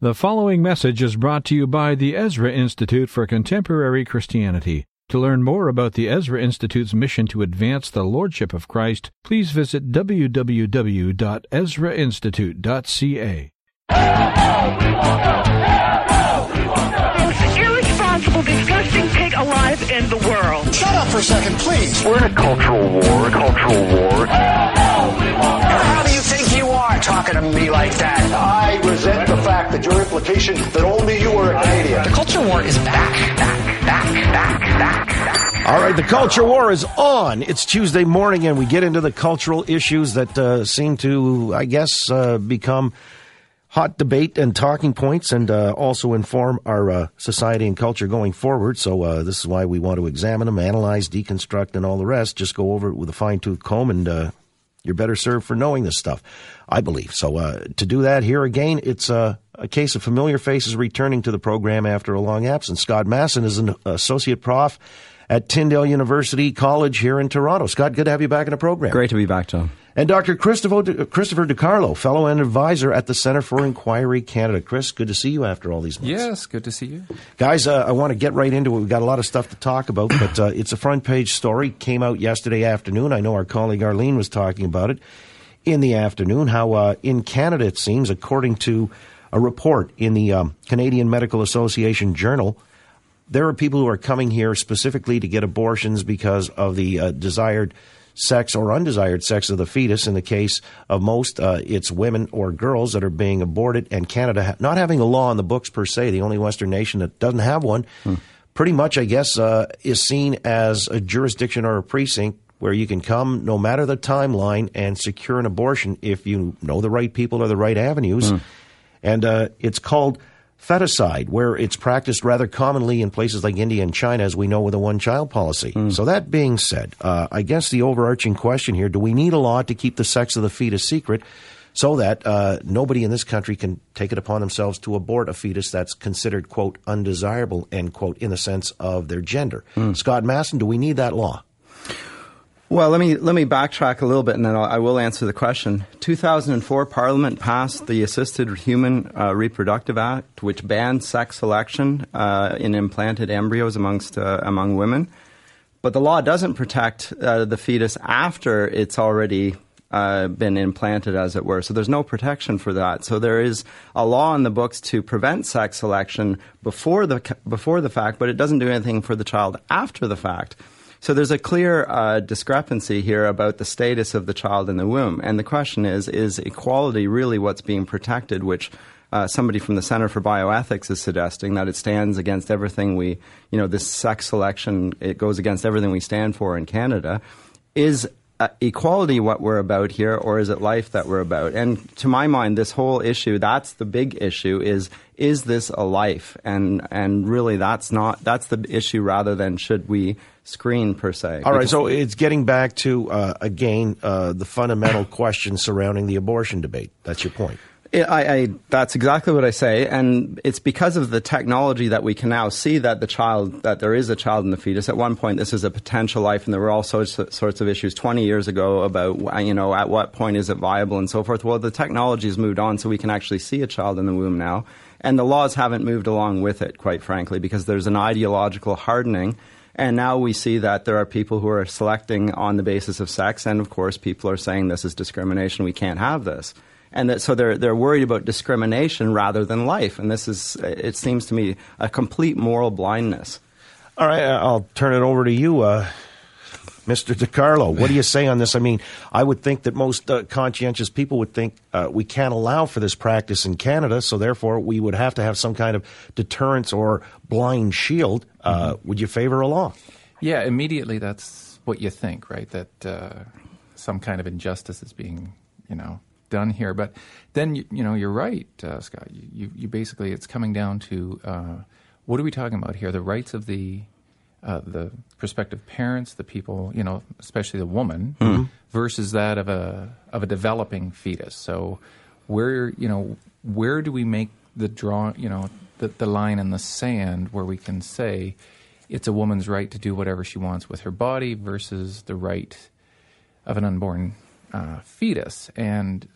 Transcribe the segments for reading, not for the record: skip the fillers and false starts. The following message is brought to you by the Ezra Institute for Contemporary Christianity. To learn more about the Ezra Institute's mission to advance the Lordship of Christ, please visit www.ezrainstitute.ca. Hello, we want help. Hello, we want help. Most irresponsible, disgusting pig alive in the world. Shut up for a second, please. We're in a cultural war, a cultural war. Hello, we want help. How do you think you are talking to me like that? I resent the fact that your implication that only you are a Canadian. The culture war is back. All right, the culture war is on. It's Tuesday morning, and we get into the cultural issues that seem to, I guess, become hot debate and talking points, and also inform our society and culture going forward. So this is why we want to examine them, analyze, deconstruct, and all the rest. Just go over it with a fine-tooth comb, and you're better served for knowing this stuff, I believe. So to do that here again, it's a case of familiar faces returning to the program after a long absence. Scott Masson is an associate prof at Tyndale University College here in Toronto. Scott, good to have you back in the program. Great to be back, Tom. And Dr. Christopher diCarlo, fellow and advisor at the Center for Inquiry Canada. Chris, good to see you after all these months. Yes, good to see you. Guys, I want to get right into it. We've got a lot of stuff to talk about, but it's a front-page story. Came out yesterday afternoon. I know our colleague Arlene was talking about it in the afternoon, how in Canada, it seems, according to a report in the Canadian Medical Association Journal, there are people who are coming here specifically to get abortions because of the desired sex or undesired sex of the fetus. In the case of most, it's women or girls that are being aborted. And Canada, not having a law in the books per se, the only Western nation that doesn't have one, pretty much, I guess, is seen as a jurisdiction or a precinct where you can come no matter the timeline and secure an abortion if you know the right people or the right avenues. And it's called feticide, where it's practiced rather commonly in places like India and China, as we know, with a one-child policy. So that being said, I guess the overarching question here, do we need a law to keep the sex of the fetus secret so that nobody in this country can take it upon themselves to abort a fetus that's considered, quote, undesirable, end quote, in the sense of their gender? Scott Masson, do we need that law? Well, let me backtrack a little bit, and then I will answer the question. 2004, Parliament passed the Assisted Human Reproductive Act, which banned sex selection in implanted embryos among women. But the law doesn't protect the fetus after it's already been implanted, as it were. So there's no protection for that. So there is a law in the books to prevent sex selection before the fact, but it doesn't do anything for the child after the fact. So there's a clear discrepancy here about the status of the child in the womb. And the question is equality really what's being protected, which somebody from the Center for Bioethics is suggesting, that it stands against everything we, this sex selection, it goes against everything we stand for in Canada. Is equality what we're about here, or is it life that we're about? And to my mind, this whole issue, that's the big issue, is this a life? And really that's the issue, rather than should we screen per se. All right, so it's getting back to, the fundamental question surrounding the abortion debate. That's your point. That's exactly what I say, and it's because of the technology that we can now see that there is a child in the fetus. At one point, this is a potential life, and there were all sorts of issues 20 years ago about, at what point is it viable and so forth. Well, the technology has moved on, so we can actually see a child in the womb now, and the laws haven't moved along with it, quite frankly, because there's an ideological hardening. And now we see that there are people who are selecting on the basis of sex, and of course, people are saying this is discrimination, we can't have this. And so they're worried about discrimination rather than life. And this is, it seems to me, a complete moral blindness. All right, I'll turn it over to you, Mr. diCarlo. What do you say on this? I mean, I would think that most conscientious people would think we can't allow for this practice in Canada, so therefore we would have to have some kind of deterrence or blind shield. Would you favor a law? Yeah, immediately that's what you think, right? That some kind of injustice is being, done here. But then, you're right, Scott. You basically, it's coming down to what are we talking about here? The rights of the prospective parents, the people, especially the woman, versus that of a developing fetus. So where do we make the draw? The line in the sand where we can say it's a woman's right to do whatever she wants with her body versus the right of an unborn fetus. And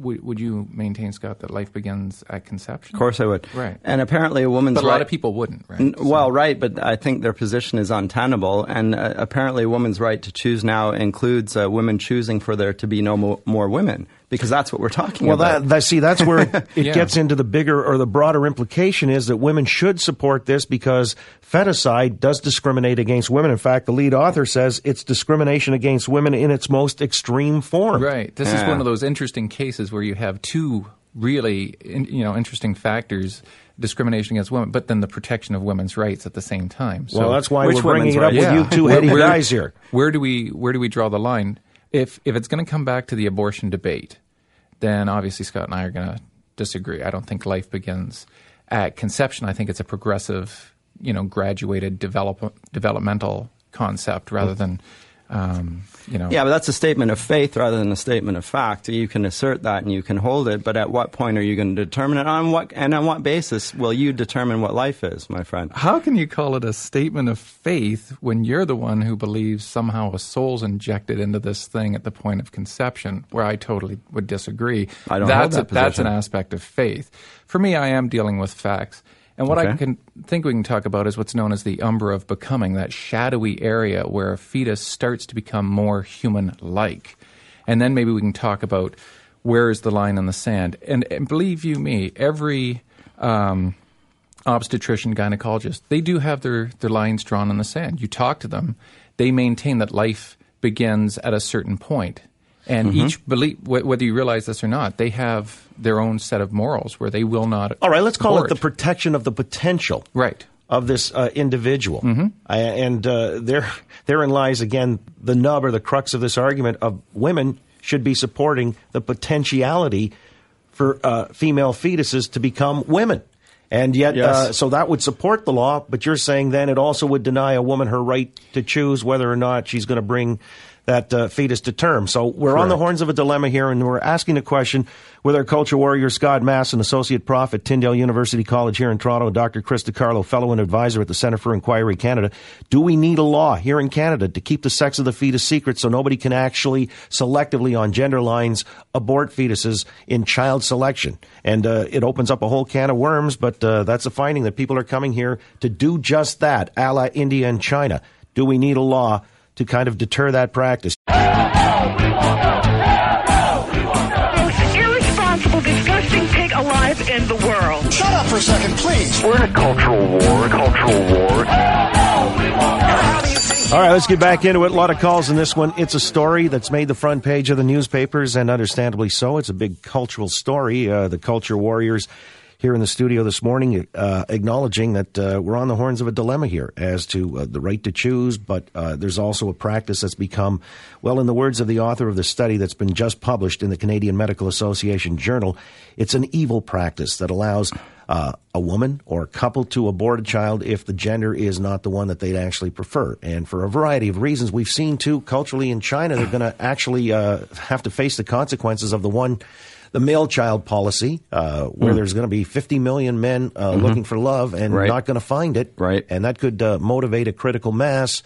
Would you maintain, Scott, that life begins at conception? Of course I would. Right. And apparently a woman's right... But a lot of people wouldn't, right? Well, right, but I think their position is untenable. And apparently a woman's right to choose now includes women choosing for there to be no more women, because that's what we're talking about. Well, that's where it gets into the bigger or the broader implication is that women should support this because feticide does discriminate against women. In fact, the lead author says it's discrimination against women in its most extreme form. Right. This is one of those interesting cases where you have two really interesting factors, discrimination against women, but then the protection of women's rights at the same time. So, well, that's why we're bringing it up with you two heady guys here. Where do we draw the line? If it's going to come back to the abortion debate, then obviously Scott and I are going to disagree. I don't think life begins at conception. I think it's a progressive, graduated developmental concept rather than, Yeah, but that's a statement of faith rather than a statement of fact. You can assert that and you can hold it, but at what point are you going to determine it? On what basis will you determine what life is, my friend? How can you call it a statement of faith when you're the one who believes somehow a soul's injected into this thing at the point of conception, where I totally would disagree? I don't hold that position. That's an aspect of faith. For me, I am dealing with facts. And what I think we can talk about is what's known as the umbra of becoming, that shadowy area where a fetus starts to become more human-like. And then maybe we can talk about where is the line in the sand. And believe you me, every obstetrician, gynecologist, they do have their lines drawn in the sand. You talk to them, they maintain that life begins at a certain point. And each belief, whether you realize this or not, they have their own set of morals where they will not. All right, let's call it the protection of the potential of this individual. Mm-hmm. Therein lies, again, the nub or the crux of this argument of women should be supporting the potentiality for female fetuses to become women. And yet, so that would support the law, but you're saying then it also would deny a woman her right to choose whether or not she's going to bring that fetus to term. So we're on the horns of a dilemma here, and we're asking the question with our culture warrior, Scott Masson, associate prof at Tyndale University College here in Toronto, and Dr. Chris diCarlo, fellow and advisor at the Center for Inquiry Canada. Do we need a law here in Canada to keep the sex of the fetus secret so nobody can actually selectively on gender lines abort fetuses in child selection? And it opens up a whole can of worms, but that's a finding that people are coming here to do just that, a la India and China. Do we need a law to kind of deter that practice? Most irresponsible, disgusting pig alive in the world. Shut up for a second, please. We're in a cultural war, All right, let's get back into it. A lot of calls in this one. It's a story that's made the front page of the newspapers, and understandably so. It's a big cultural story. The culture warriors here in the studio this morning, acknowledging that we're on the horns of a dilemma here as to the right to choose, but there's also a practice that's become, well, in the words of the author of the study that's been just published in the Canadian Medical Association Journal, it's an evil practice that allows a woman or a couple to abort a child if the gender is not the one that they'd actually prefer. And for a variety of reasons, we've seen, too, culturally in China, they're going to actually have to face the consequences of the male child policy, where there's going to be 50 million men looking for love and not going to find it. Right. And that could motivate a critical mass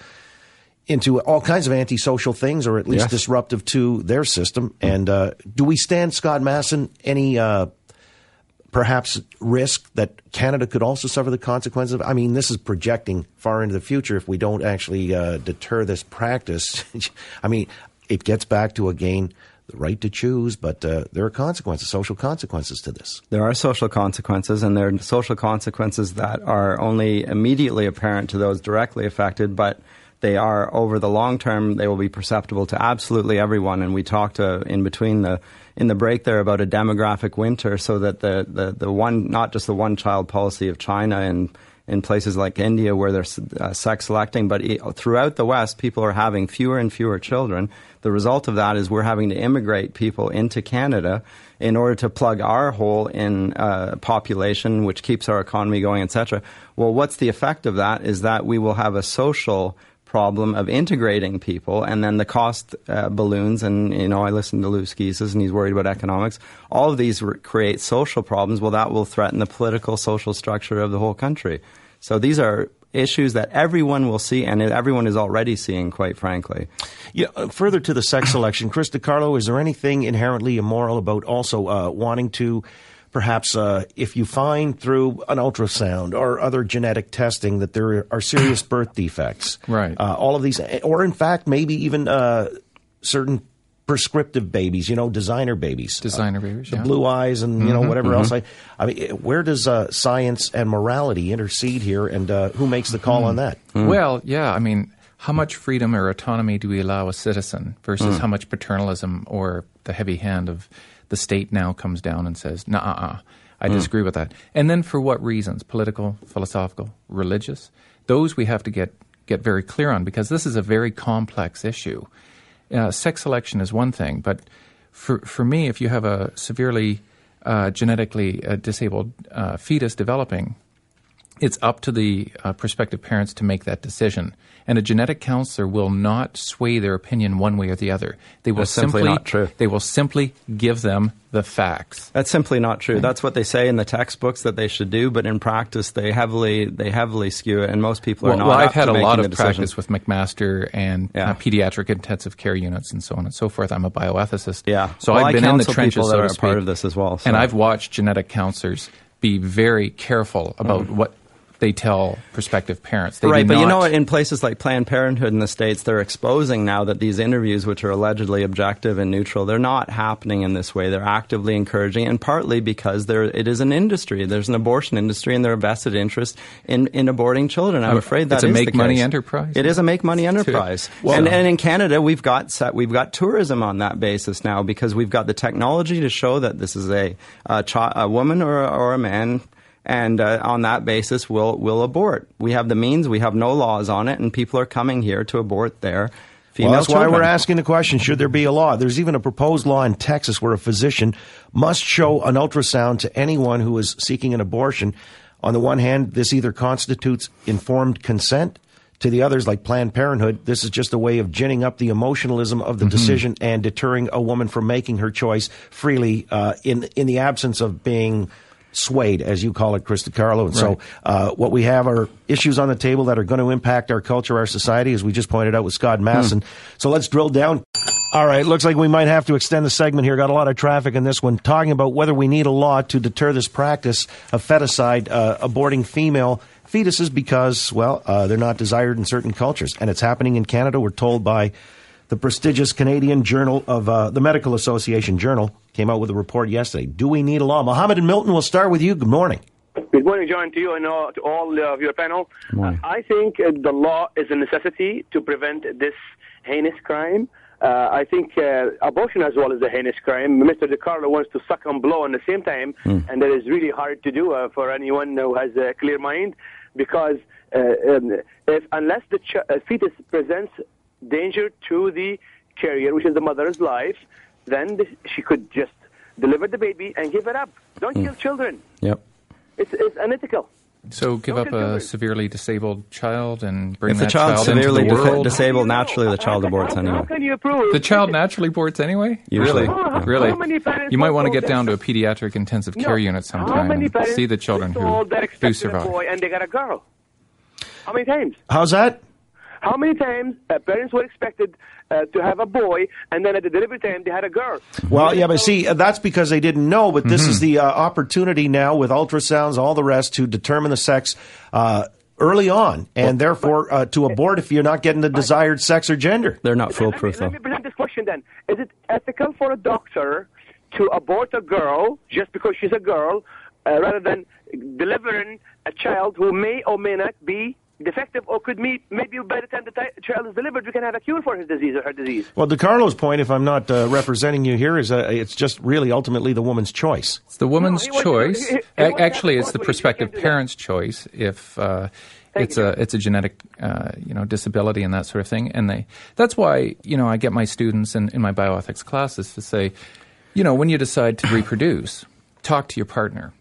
into all kinds of antisocial things, or at least disruptive to their system. And do we stand, Scott Masson, any perhaps risk that Canada could also suffer the consequences of? I mean, this is projecting far into the future if we don't actually deter this practice. I mean, it gets back to, again, the right to choose, but there are consequences, social consequences to this. There are social consequences, and there are social consequences that are only immediately apparent to those directly affected, but they are, over the long term, they will be perceptible to absolutely everyone. And we talked in the break there about a demographic winter, so that the one, not just the one-child policy of China and in places like India where they're sex selecting, but throughout the West, people are having fewer and fewer children. The result of that is we're having to immigrate people into Canada in order to plug our hole in population, which keeps our economy going, etc. Well, what's the effect of that is that we will have a social problem of integrating people, and then the cost balloons, and I listen to Lou Skeezus and he's worried about economics. All of these create social problems. Well, that will threaten the political, social structure of the whole country. So these are issues that everyone will see and everyone is already seeing, quite frankly. Yeah. Further to the sex selection, Chris diCarlo, is there anything inherently immoral about also wanting to perhaps if you find through an ultrasound or other genetic testing that there are serious birth defects, right? All of these, or in fact, maybe even certain prescriptive babies, you know, designer babies, the blue eyes and, you know, whatever else. I mean, where does science and morality intercede here, and who makes the call on that? Well, yeah, I mean, how much freedom or autonomy do we allow a citizen versus how much paternalism or the heavy hand of the state now comes down and says, nah, I disagree with that. And then for what reasons? Political, philosophical, religious? Those we have to get very clear on, because this is a very complex issue. Sex selection is one thing, but for me, if you have a severely genetically disabled fetus developing, it's up to the prospective parents to make that decision. And a genetic counselor will not sway their opinion one way or the other. They will simply not true. They will simply give them the facts. That's simply not true. Right. That's what they say in the textbooks that they should do, but in practice they heavily skew it, and most people are not. Well, I've had a lot of practice with McMaster and pediatric intensive care units and so on and so forth. I'm a bioethicist, so I've been in the trenches, so to speak, part of this as well. So. And I've watched genetic counselors be very careful about what they tell prospective parents. They right, but you know, in places like Planned Parenthood in the States, they're exposing now that these interviews, which are allegedly objective and neutral, they're not happening in this way. They're actively encouraging, and partly because it is an industry. There's an abortion industry, and there are vested interests in aborting children. I'm afraid that is the case. It's a make-money enterprise. It is a make-money enterprise. Well, and in Canada, we've got tourism on that basis now, because we've got the technology to show that this is a woman or a man. And on that basis, we'll abort. We have the means. We have no laws on it, and people are coming here to abort their female children. Well, that's why we're asking the question: should there be a law? There's even a proposed law in Texas where a physician must show an ultrasound to anyone who is seeking an abortion. On the one hand, this either constitutes informed consent. To the others, like Planned Parenthood, this is just a way of ginning up the emotionalism of the decision and deterring a woman from making her choice freely in the absence of being swayed, as you call it, Chris diCarlo. And so what we have are issues on the table that are going to impact our culture, our society, as we just pointed out with Scott Masson. So let's drill down. All right, looks like we might have to extend the segment here. Got a lot of traffic in this one, talking about whether we need a law to deter this practice of feticide, aborting female fetuses, because, well, they're not desired in certain cultures. And it's happening in Canada, we're told, by the prestigious Canadian Journal of the Medical Association Journal. Came out with a report yesterday. Do we need a law? Mohammed and Milton, we'll start with you. Good morning. Good morning, John, to you and to all of your panel. I think the law is a necessity to prevent this heinous crime. I think abortion as well is a heinous crime. Mr. diCarlo wants to suck and blow at the same time, and that is really hard to do for anyone who has a clear mind, because unless the fetus presents danger to the carrier, which is the mother's life, then she could just deliver the baby and give it up. Don't kill children. Yep, it's unethical. So give up a severely disabled child and bring that child into the world? If the child's severely disabled, naturally the child aborts anyway. How can you prove? The child naturally aborts anyway? Really? Really? You might want to get down to a pediatric intensive care unit sometime and see the children who survive. Boy and they got a girl. How many times? How's that? How many times parents were expected to have a boy, and then at the delivery time they had a girl? Well, yeah, but see, that's because they didn't know, but this is the opportunity now with ultrasounds, all the rest, to determine the sex early on, and therefore to abort if you're not getting the desired sex or gender. They're not foolproof, though. Let me present this question then. Is it ethical for a doctor to abort a girl just because she's a girl, rather than delivering a child who may or may not be defective, or could meet, maybe by the time the child is delivered, we can have a cure for his disease or her disease? Well, DiCarlo's point, if I'm not representing you here, is it's just really ultimately the woman's choice. It's the woman's choice. Actually, it's the prospective parent's choice if it's a genetic disability and that sort of thing. And that's why, you know, I get my students in my bioethics classes to say, you know, when you decide to reproduce, talk to your partner.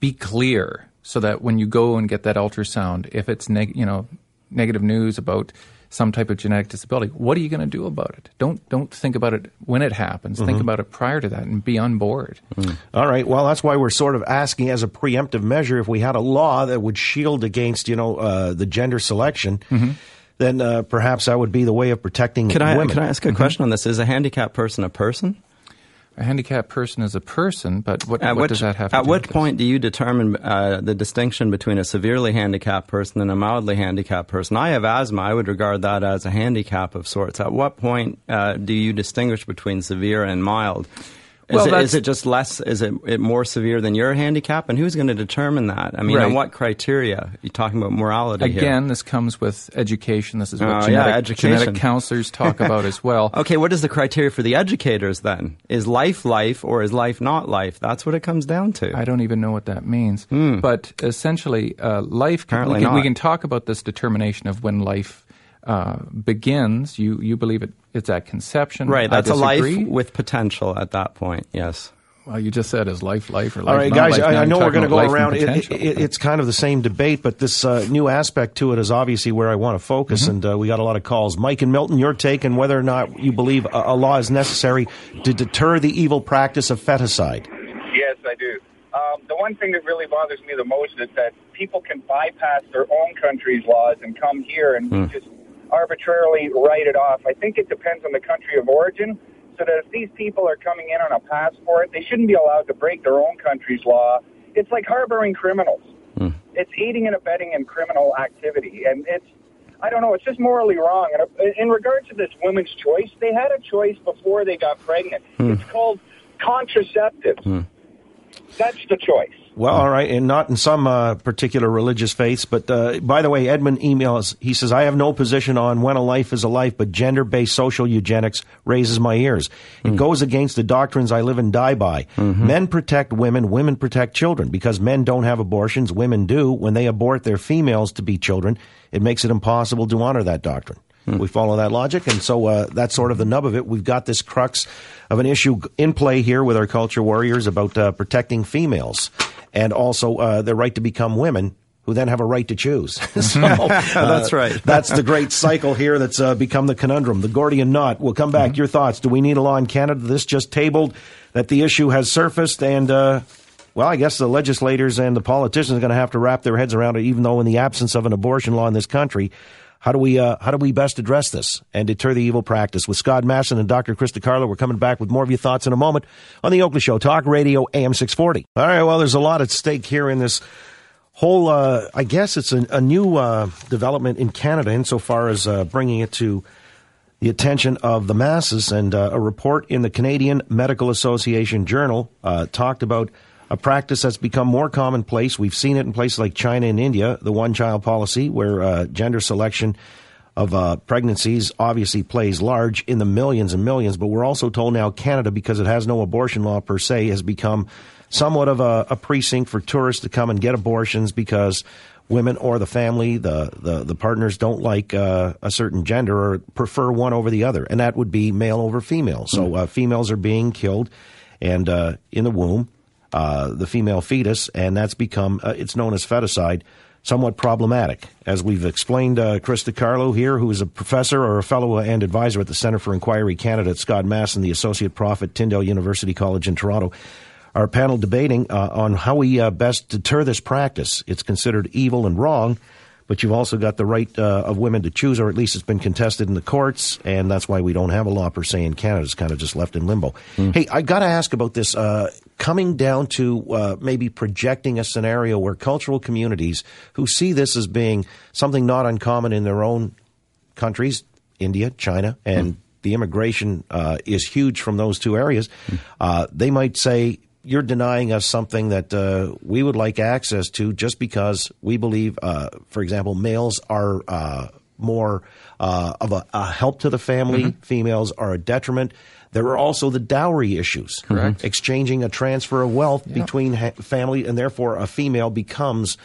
Be clear. So that when you go and get that ultrasound, if it's negative news about some type of genetic disability, what are you going to do about it? Don't think about it when it happens. Mm-hmm. Think about it prior to that and be on board. Mm. All right. Well, that's why we're sort of asking as a preemptive measure if we had a law that would shield against, the gender selection. Mm-hmm. Then perhaps that would be the way of protecting women. Can I ask a question on this? Is a handicapped person a person? A handicapped person is a person, but what does that have to do with this? At what point do you determine the distinction between a severely handicapped person and a mildly handicapped person? I have asthma. I would regard that as a handicap of sorts. At what point do you distinguish between severe and mild? Is it more severe than your handicap? And who's going to determine that? I mean, right. On what criteria? You're talking about morality again, here. Again, this comes with education. This is what genetic counselors talk about as well. Okay, what is the criteria for the educators then? Is life or is life not life? That's what it comes down to. I don't even know what that means. Mm. But essentially, life, we can talk about this determination of when life begins. You believe it's at conception. Right, that's a life with potential at that point, yes. Well, you just said is life or life. All right, guys, I know we're going to go around. It's kind of the same debate, but this new aspect to it is obviously where I want to focus, mm-hmm. and we got a lot of calls. Mike and Milton, your take on whether or not you believe a law is necessary to deter the evil practice of feticide. Yes, I do. The one thing that really bothers me the most is that people can bypass their own country's laws and come here and just arbitrarily write it off. I think it depends on the country of origin, so that if these people are coming in on a passport, they shouldn't be allowed to break their own country's law. It's like harboring criminals. Mm. It's aiding and abetting in criminal activity, and it's just morally wrong. And in regards to this woman's choice, they had a choice before they got pregnant. Mm. It's called contraceptives. Mm. That's the choice. Well, all right, and not in some particular religious faiths, but by the way, Edmund emails, he says, I have no position on when a life is a life, but gender-based social eugenics raises my ears. It goes against the doctrines I live and die by. Mm-hmm. Men protect women, women protect children, because men don't have abortions, women do. When they abort their females to be children, it makes it impossible to honor that doctrine. We follow that logic, and so that's sort of the nub of it. We've got this crux of an issue in play here with our culture warriors about protecting females and also their right to become women, who then have a right to choose. So, that's right. That's the great cycle here that's become the conundrum, the Gordian knot. We'll come back. Mm-hmm. Your thoughts. Do we need a law in Canada? This just tabled that the issue has surfaced, and I guess the legislators and the politicians are going to have to wrap their heads around it, even though in the absence of an abortion law in this country, How do we best address this and deter the evil practice? With Scott Masson and Dr. Chris DiCarlo, we're coming back with more of your thoughts in a moment on The Oakley Show, Talk Radio, AM 640. All right, well, there's a lot at stake here in this whole, I guess it's a new development in Canada insofar as bringing it to the attention of the masses. And a report in the Canadian Medical Association Journal talked about a practice that's become more commonplace. We've seen it in places like China and India, the one-child policy, where gender selection of pregnancies obviously plays large in the millions and millions. But we're also told now Canada, because it has no abortion law per se, has become somewhat of a precinct for tourists to come and get abortions because women or the family, the partners, don't like a certain gender or prefer one over the other. And that would be male over female. So females are being killed and in the womb. The female fetus, and that's become, it's known as feticide, somewhat problematic. As we've explained, Chris DiCarlo here, who is a professor or a fellow and advisor at the Center for Inquiry Canada at Scott Masson, the associate prof at Tyndale University College in Toronto, our panel debating on how we best deter this practice. It's considered evil and wrong, but you've also got the right of women to choose, or at least it's been contested in the courts, and that's why we don't have a law per se in Canada. It's kind of just left in limbo. Mm. Hey, I got to ask about this. Coming down to maybe projecting a scenario where cultural communities who see this as being something not uncommon in their own countries, India, China, and the immigration is huge from those two areas, they might say, you're denying us something that we would like access to just because we believe, for example, males are more of a help to the family, mm-hmm. females are a detriment. There are also the dowry issues, correct? Exchanging a transfer of wealth between family, and therefore a female becomes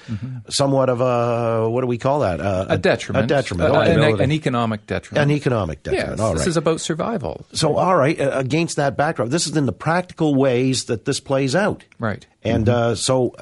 somewhat of a, what do we call that? A detriment. A detriment. An economic detriment. An economic detriment, yes, all right. This is about survival. So, all right, against that backdrop, this is in the practical ways that this plays out. Right. And so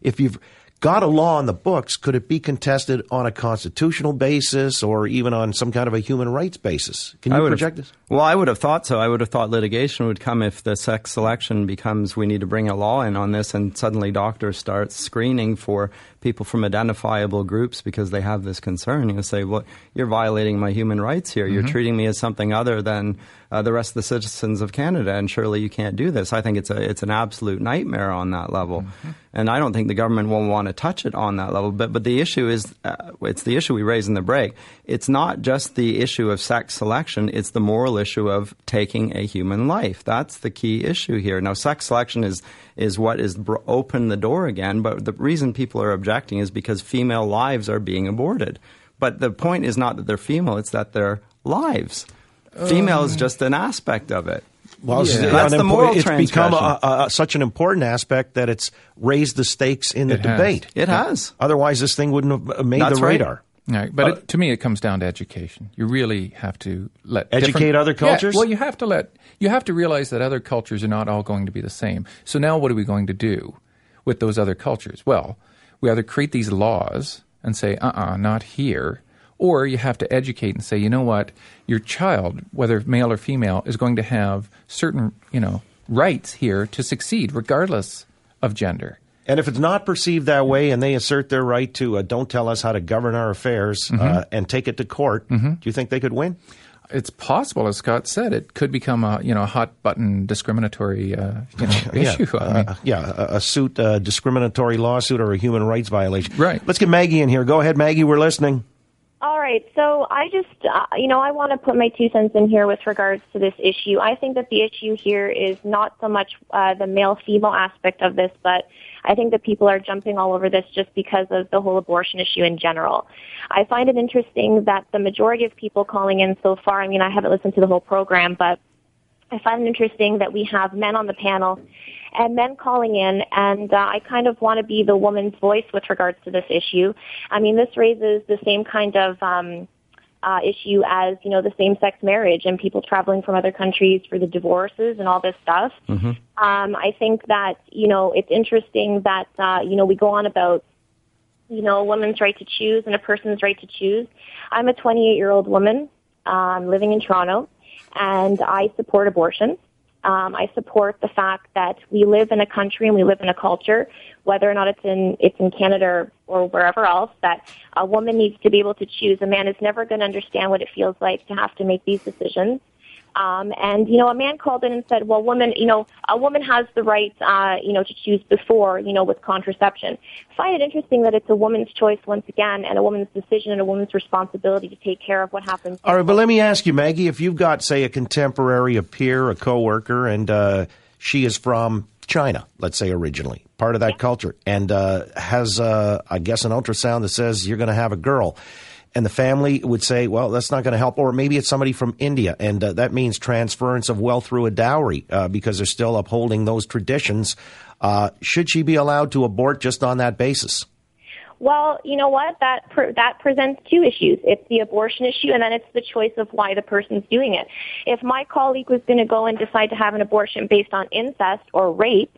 if you've got a law on the books, could it be contested on a constitutional basis or even on some kind of a human rights basis? Can you project this? Well, I would have thought so. I would have thought litigation would come if the sex selection becomes we need to bring a law in on this, and suddenly doctors start screening for people from identifiable groups because they have this concern. You say, well, you're violating my human rights here. Mm-hmm. You're treating me as something other than the rest of the citizens of Canada, and surely you can't do this. I think it's an absolute nightmare on that level. Mm-hmm. And I don't think the government will want to touch it on that level. But the issue is, it's the issue we raised in the break. It's not just the issue of sex selection. It's the moral issue of taking a human life. That's the key issue here. Now, sex selection is what is opened the door again. But the reason people are objecting is because female lives are being aborted. But the point is not that they're female. It's that they're lives. Female is just an aspect of it. Well, yeah. That's the moral transgression. It's become such an important aspect that it's raised the stakes in the debate. It has. Otherwise, this thing wouldn't have made the radar. Right. But to me, it comes down to education. You really have to educate other cultures? Yeah, well, you have to realize that other cultures are not all going to be the same. So now what are we going to do with those other cultures? Well, we either create these laws and say, not here. Or you have to educate and say, you know what, your child, whether male or female, is going to have certain, rights here to succeed regardless of gender. And if it's not perceived that way and they assert their right to don't tell us how to govern our affairs and take it to court, do you think they could win? It's possible, as Scott said, it could become a hot button discriminatory issue. Yeah, a suit, a discriminatory lawsuit, or a human rights violation. Right. Let's get Maggie in here. Go ahead, Maggie. We're listening. All right, so I just, I want to put my 2 cents in here with regards to this issue. I think that the issue here is not so much the male-female aspect of this, but I think that people are jumping all over this just because of the whole abortion issue in general. I find it interesting that the majority of people calling in so far, I mean, I haven't listened to the whole program, but I find it interesting that we have men on the panel and men calling in, and I kind of want to be the woman's voice with regards to this issue. I mean, this raises the same kind of issue as, the same-sex marriage and people traveling from other countries for the divorces and all this stuff. Mm-hmm. I think that, it's interesting that, we go on about, a woman's right to choose and a person's right to choose. I'm a 28-year-old woman living in Toronto, and I support abortion. I support the fact that we live in a country and we live in a culture, whether or not it's in Canada or wherever else, that a woman needs to be able to choose. A man is never going to understand what it feels like to have to make these decisions. And, a man called in and said, well, woman, a woman has the right, to choose before, with contraception. I find it interesting that it's a woman's choice once again and a woman's decision and a woman's responsibility to take care of what happens. All right, but let me ask you, Maggie, if you've got, say, a contemporary, a peer, a coworker, and she is from China, let's say originally, part of that culture, and has, I guess, an ultrasound that says you're going to have a girl. And the family would say, well, that's not going to help. Or maybe it's somebody from India, and that means transference of wealth through a dowry because they're still upholding those traditions. Should she be allowed to abort just on that basis? Well, you know what? That presents two issues. It's the abortion issue, and then it's the choice of why the person's doing it. If my colleague was going to go and decide to have an abortion based on incest or rape,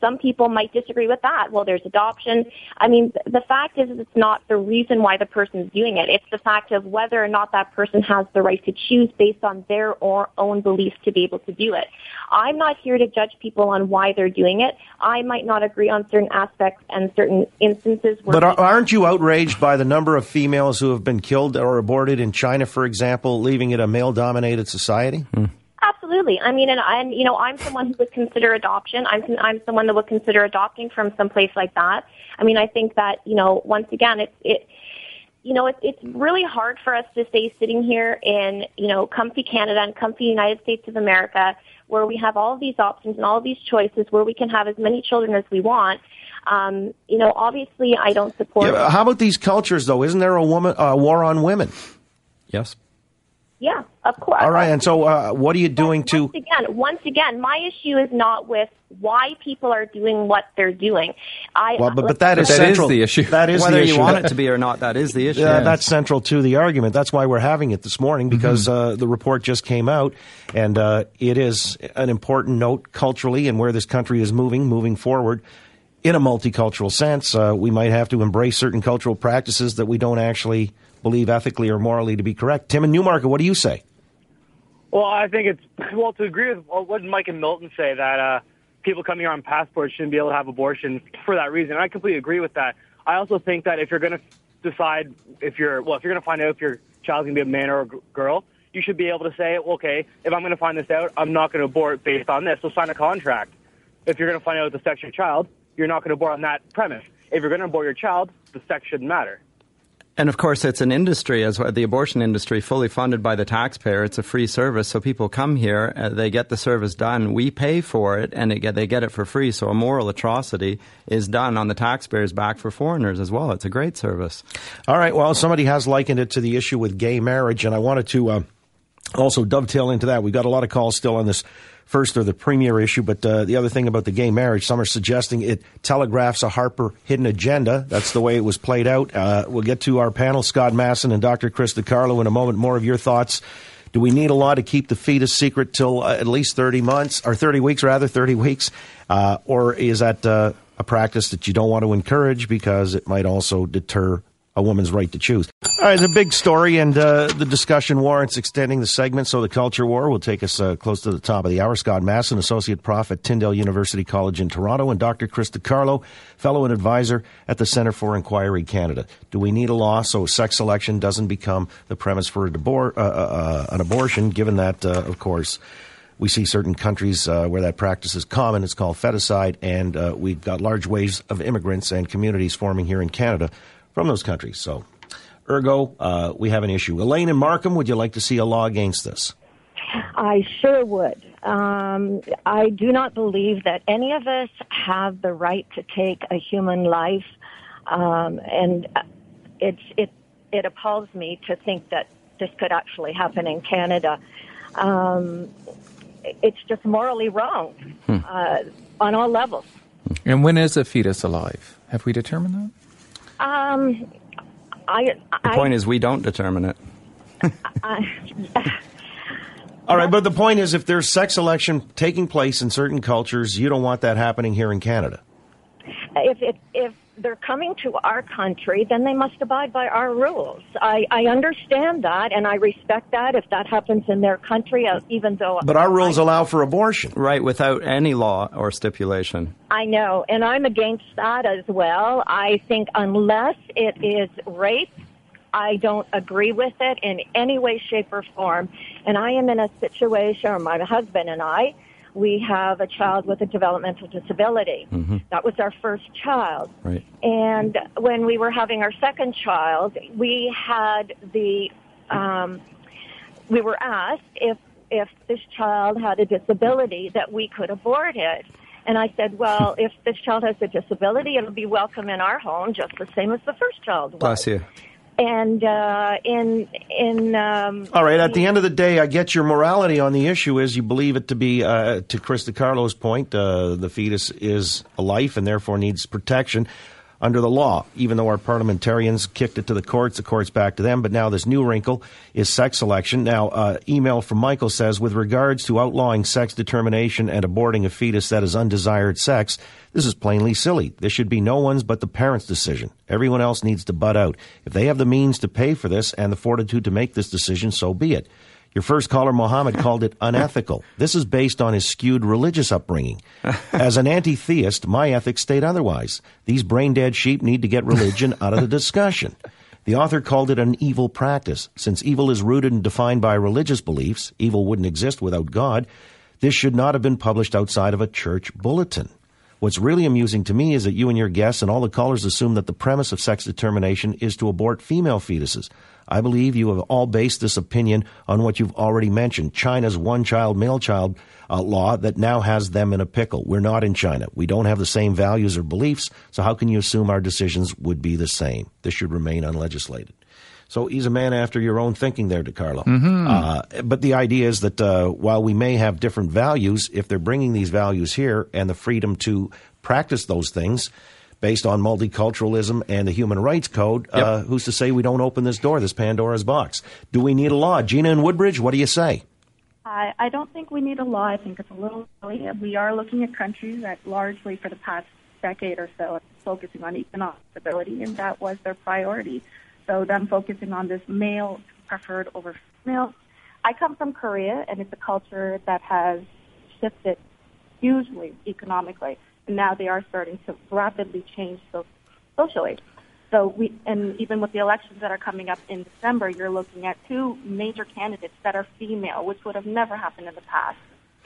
some people might disagree with that. Well, there's adoption. I mean, the fact is it's not the reason why the person's doing it. It's the fact of whether or not that person has the right to choose based on their own beliefs to be able to do it. I'm not here to judge people on why they're doing it. I might not agree on certain aspects and certain instances. But aren't you outraged by the number of females who have been killed or aborted in China, for example, leaving it a male-dominated society? Mm. Absolutely. I mean, and I'm someone who would consider adoption. I'm someone that would consider adopting from some place like that. I mean, I think that once again, it's really hard for us to stay sitting here in comfy Canada and comfy United States of America, where we have all of these options and all of these choices, where we can have as many children as we want. Obviously, I don't support. Yeah, how about these cultures, though? Isn't there a war on women? Yes. Yeah, of course. All right, and so what are you doing Once again, my issue is not with why people are doing what they're doing. That is the issue. That is whether the issue. You want it to be or not, that is the issue. Yeah, that's central to the argument. That's why we're having it this morning, because the report just came out, and it is an important note culturally and where this country is moving forward. in a multicultural sense, we might have to embrace certain cultural practices that we don't actually believe ethically or morally to be correct. Tim in Newmarket, what do you say? Well, I think it's, well, to agree with what Mike and Milton say, that people coming here on passports shouldn't be able to have abortion for that reason. And I completely agree with that. I also think that if you're going to decide if you're going to find out if your child's going to be a man or a girl, you should be able to say, okay, if I'm going to find this out, I'm not going to abort based on this. So sign a contract. If you're going to find out the sex of your child, you're not going to abort on that premise. If you're going to abort your child, the sex shouldn't matter. And, of course, it's an industry, as the abortion industry, fully funded by the taxpayer. It's a free service, so people come here, they get the service done, we pay for it, and they get it for free. So a moral atrocity is done on the taxpayer's back for foreigners as well. It's a great service. All right, well, somebody has likened it to the issue with gay marriage, and I wanted to also dovetail into that. We've got a lot of calls still on this first or the premier issue, but the other thing about the gay marriage, some are suggesting it telegraphs a Harper hidden agenda. That's the way it was played out. We'll get to our panel, Scott Masson and Dr. Chris diCarlo, in a moment. More of your thoughts. Do we need a law to keep the fetus secret till at least 30 weeks, or is that a practice that you don't want to encourage because it might also deter a woman's right to choose? All right, the big story, and the discussion warrants extending the segment, so the culture war will take us close to the top of the hour. Scott Masson, Associate Prof at Tyndale University College in Toronto, and Dr. Chris diCarlo, Fellow and Advisor at the Center for Inquiry Canada. Do we need a law so sex selection doesn't become the premise for an abortion, given that, of course, we see certain countries where that practice is common. It's called feticide, and we've got large waves of immigrants and communities forming here in Canada from those countries. So, ergo, we have an issue. Elaine and Markham, would you like to see a law against this? I sure would. I do not believe that any of us have the right to take a human life, and it appalls me to think that this could actually happen in Canada. It's just morally wrong on all levels. And when is a fetus alive? Have we determined that? The point is we don't determine it. All right, but the point is if there's sex selection taking place in certain cultures, you don't want that happening here in Canada. If they're coming to our country, then they must abide by our rules. I understand that, and I respect that if that happens in their country, even though... But our rules allow for abortion. Right, without any law or stipulation. I know, and I'm against that as well. I think unless it is rape, I don't agree with it in any way, shape, or form. And I am in a situation, or my husband and I, we have a child with a developmental disability. Mm-hmm. That was our first child. Right. And when we were having our second child, we had we were asked if this child had a disability that we could abort it. And I said, well, if this child has a disability, it'll be welcome in our home just the same as the first child was. Bless you. And all right, at the end of the day, I get your morality on the issue is you believe it to be, to Chris diCarlo's point, the fetus is a life and therefore needs protection under the law, even though our parliamentarians kicked it to the courts back to them. But now this new wrinkle is sex selection. Now, email from Michael says, with regards to outlawing sex determination and aborting a fetus that is undesired sex, this is plainly silly. This should be no one's but the parent's decision. Everyone else needs to butt out. If they have the means to pay for this and the fortitude to make this decision, so be it. Your first caller, Mohammed, called it unethical. This is based on his skewed religious upbringing. As an anti-theist, my ethics state otherwise. These brain-dead sheep need to get religion out of the discussion. The author called it an evil practice. Since evil is rooted and defined by religious beliefs, evil wouldn't exist without God, this should not have been published outside of a church bulletin. What's really amusing to me is that you and your guests and all the callers assume that the premise of sex determination is to abort female fetuses. I believe you have all based this opinion on what you've already mentioned, China's one-child, male-child law that now has them in a pickle. We're not in China. We don't have the same values or beliefs, so how can you assume our decisions would be the same? This should remain unlegislated. So he's a man after your own thinking there, diCarlo. Mm-hmm. But the idea is that while we may have different values, if they're bringing these values here and the freedom to practice those things based on multiculturalism and the Human Rights Code, who's to say we don't open this door, this Pandora's box? Do we need a law? Gina in Woodbridge, what do you say? I don't think we need a law. I think it's a little silly. We are looking at countries that largely for the past decade or so, focusing on economic stability, and that was their priority. So them focusing on this male preferred over female. I come from Korea, and it's a culture that has shifted hugely economically, and now they are starting to rapidly change socially. So and even with the elections that are coming up in December, you're looking at two major candidates that are female, which would have never happened in the past.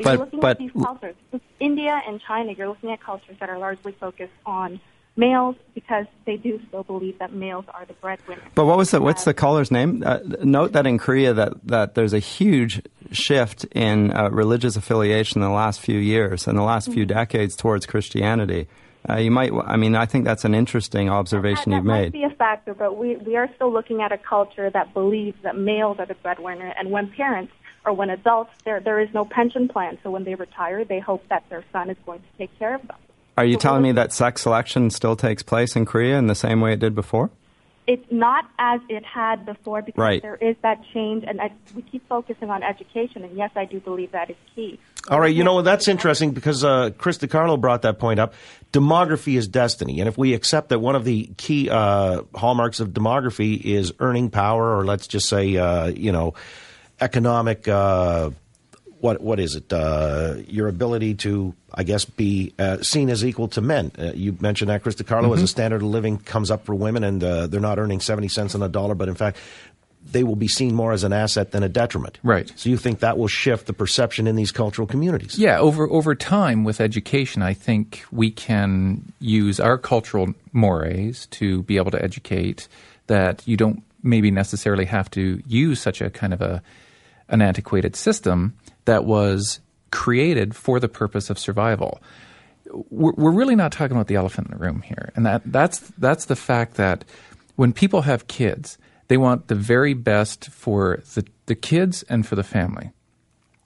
But you're looking at these cultures. With India and China, you're looking at cultures that are largely focused on males because they do still believe that males are the breadwinner. But what's the caller's name? Note that in Korea that there's a huge shift in religious affiliation in the last few years, in the last few decades towards Christianity. I think that's an interesting observation you've made. That might be a factor, but we are still looking at a culture that believes that males are the breadwinner, and when parents or when adults, there is no pension plan, so when they retire, they hope that their son is going to take care of them. Are you telling me that sex selection still takes place in Korea in the same way it did before? It's not as it had before because there is that change, and we keep focusing on education, and yes, I do believe that is key. All right, that's interesting because Chris diCarlo brought that point up. Demography is destiny, and if we accept that one of the key hallmarks of demography is earning power, or let's just say, economic, what is it, your ability to, I guess, be seen as equal to men. You mentioned that, Chris diCarlo, as a standard of living comes up for women, and they're not earning 70 cents on a dollar, but in fact, they will be seen more as an asset than a detriment. Right. So you think that will shift the perception in these cultural communities? Yeah, over time with education, I think we can use our cultural mores to be able to educate that you don't maybe necessarily have to use such a kind of an antiquated system that was created for the purpose of survival. We're really not talking about the elephant in the room here, and that's the fact that when people have kids, they want the very best for the kids and for the family.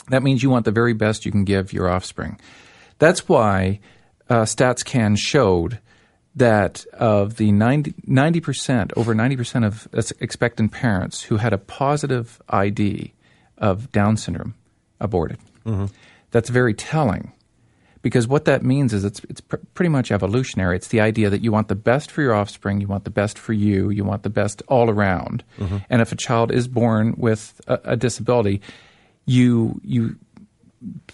That means you want the very best you can give your offspring. That's why StatsCan showed that of the 90% of expectant parents who had a positive ID of Down syndrome aborted. Mm-hmm. That's very telling because what that means is it's pretty much evolutionary. It's the idea that you want the best for your offspring, you want the best for you, you want the best all around. Mm-hmm. And if a child is born with a disability, you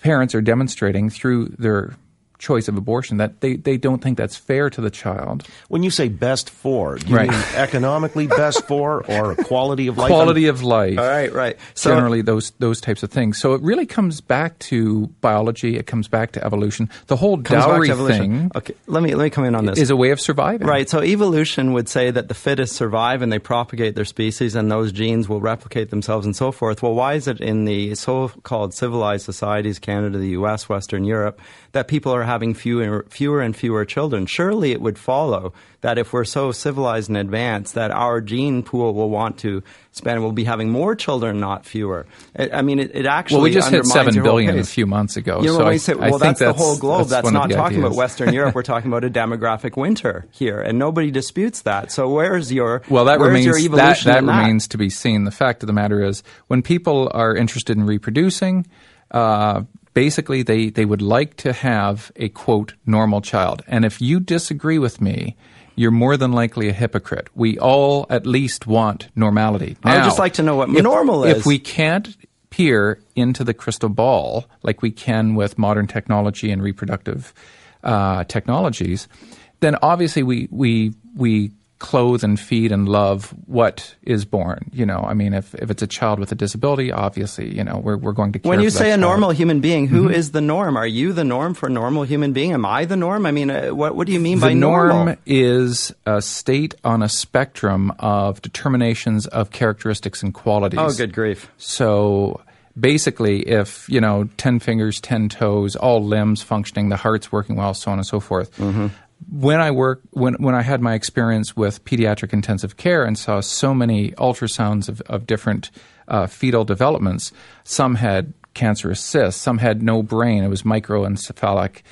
parents are demonstrating through their choice of abortion that they don't think that's fair to the child. When you say best for, do you mean economically best for or quality of life? Quality of life. All right. So, generally those types of things. So it really comes back to biology. It comes back to evolution. The whole dowry thing. Okay, let me come in on this. Is a way of surviving. Right. So evolution would say that the fittest survive and they propagate their species and those genes will replicate themselves and so forth. Well, why is it in the so-called civilized societies, Canada, the U.S., Western Europe, that people are having fewer and fewer children? Surely it would follow that if we're so civilized and advanced that our gene pool will want to spend, we'll be having more children, not fewer. It actually undermines. Well, we just hit 7 billion a few months ago. So that's the whole globe. That's not talking about Western Europe. We're talking about a demographic winter here, and nobody disputes that. So where's your evolution? That remains to be seen. The fact of the matter is when people are interested in reproducing, basically, they would like to have a, quote, normal child. And if you disagree with me, you're more than likely a hypocrite. We all at least want normality. Now, I would just like to know what normal is. If we can't peer into the crystal ball like we can with modern technology and reproductive technologies, then obviously we clothe and feed and love what is born. If it's a child with a disability, obviously, we're going to care for that. When you say a normal human being, who is the norm? Are you the norm for a normal human being? Am I the norm? What do you mean by normal? The norm is a state on a spectrum of determinations of characteristics and qualities. Oh, good grief. So basically, if, 10 fingers, 10 toes, all limbs functioning, the heart's working well, so on and so forth. Mm-hmm. When I had my experience with pediatric intensive care and saw so many ultrasounds of different fetal developments, some had cancerous cysts, some had no brain, it was microencephalic,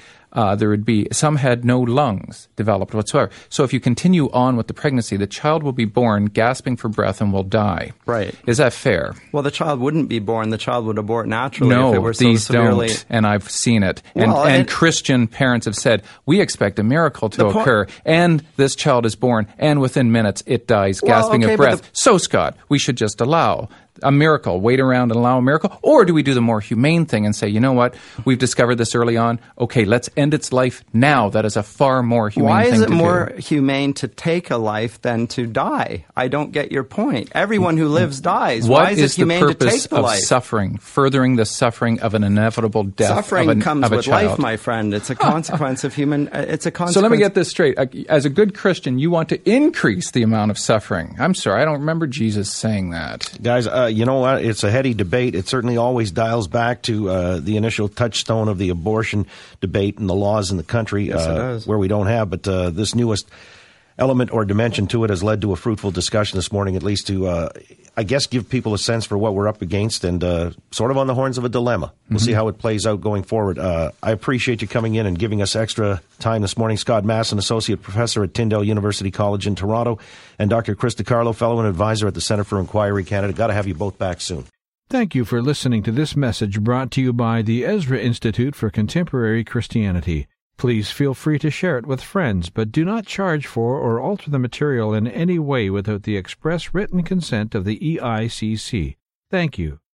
there would be, some had no lungs developed whatsoever. So if you continue on with the pregnancy, the child will be born gasping for breath and will die. Right. Is that fair? Well, the child wouldn't be born. The child would abort naturally if it were so severely... No, these don't, and I've seen it. Well, and Christian parents have said, we expect a miracle to occur, and this child is born, and within minutes it dies gasping of breath. So, Scott, we should just allow... a miracle, wait around and allow a miracle? Or do we do the more humane thing and say, you know what, we've discovered this early on, okay, let's end its life now. That is a far more humane thing to do. Why is it more humane to take a life than to die? I don't get your point. Everyone who lives dies. Why is it humane to take the life? What is the purpose of suffering? Furthering the suffering of an inevitable death of a child. Suffering comes with life, my friend. It's a consequence of human... It's a consequence... So let me get this straight. As a good Christian, you want to increase the amount of suffering. I'm sorry, I don't remember Jesus saying that. Guys, you know what? It's a heady debate. It certainly always dials back to the initial touchstone of the abortion debate and the laws in the country, yes, it does. Where we don't have. But this newest element or dimension to it has led to a fruitful discussion this morning, at least to, I guess, give people a sense for what we're up against and sort of on the horns of a dilemma. We'll see how it plays out going forward. I appreciate you coming in and giving us extra time this morning. Scott Masson, Associate Professor at Tyndale University College in Toronto, and Dr. Chris diCarlo, Fellow and Advisor at the Center for Inquiry Canada. Got to have you both back soon. Thank you for listening to this message brought to you by the Ezra Institute for Contemporary Christianity. Please feel free to share it with friends, but do not charge for or alter the material in any way without the express written consent of the EICC. Thank you.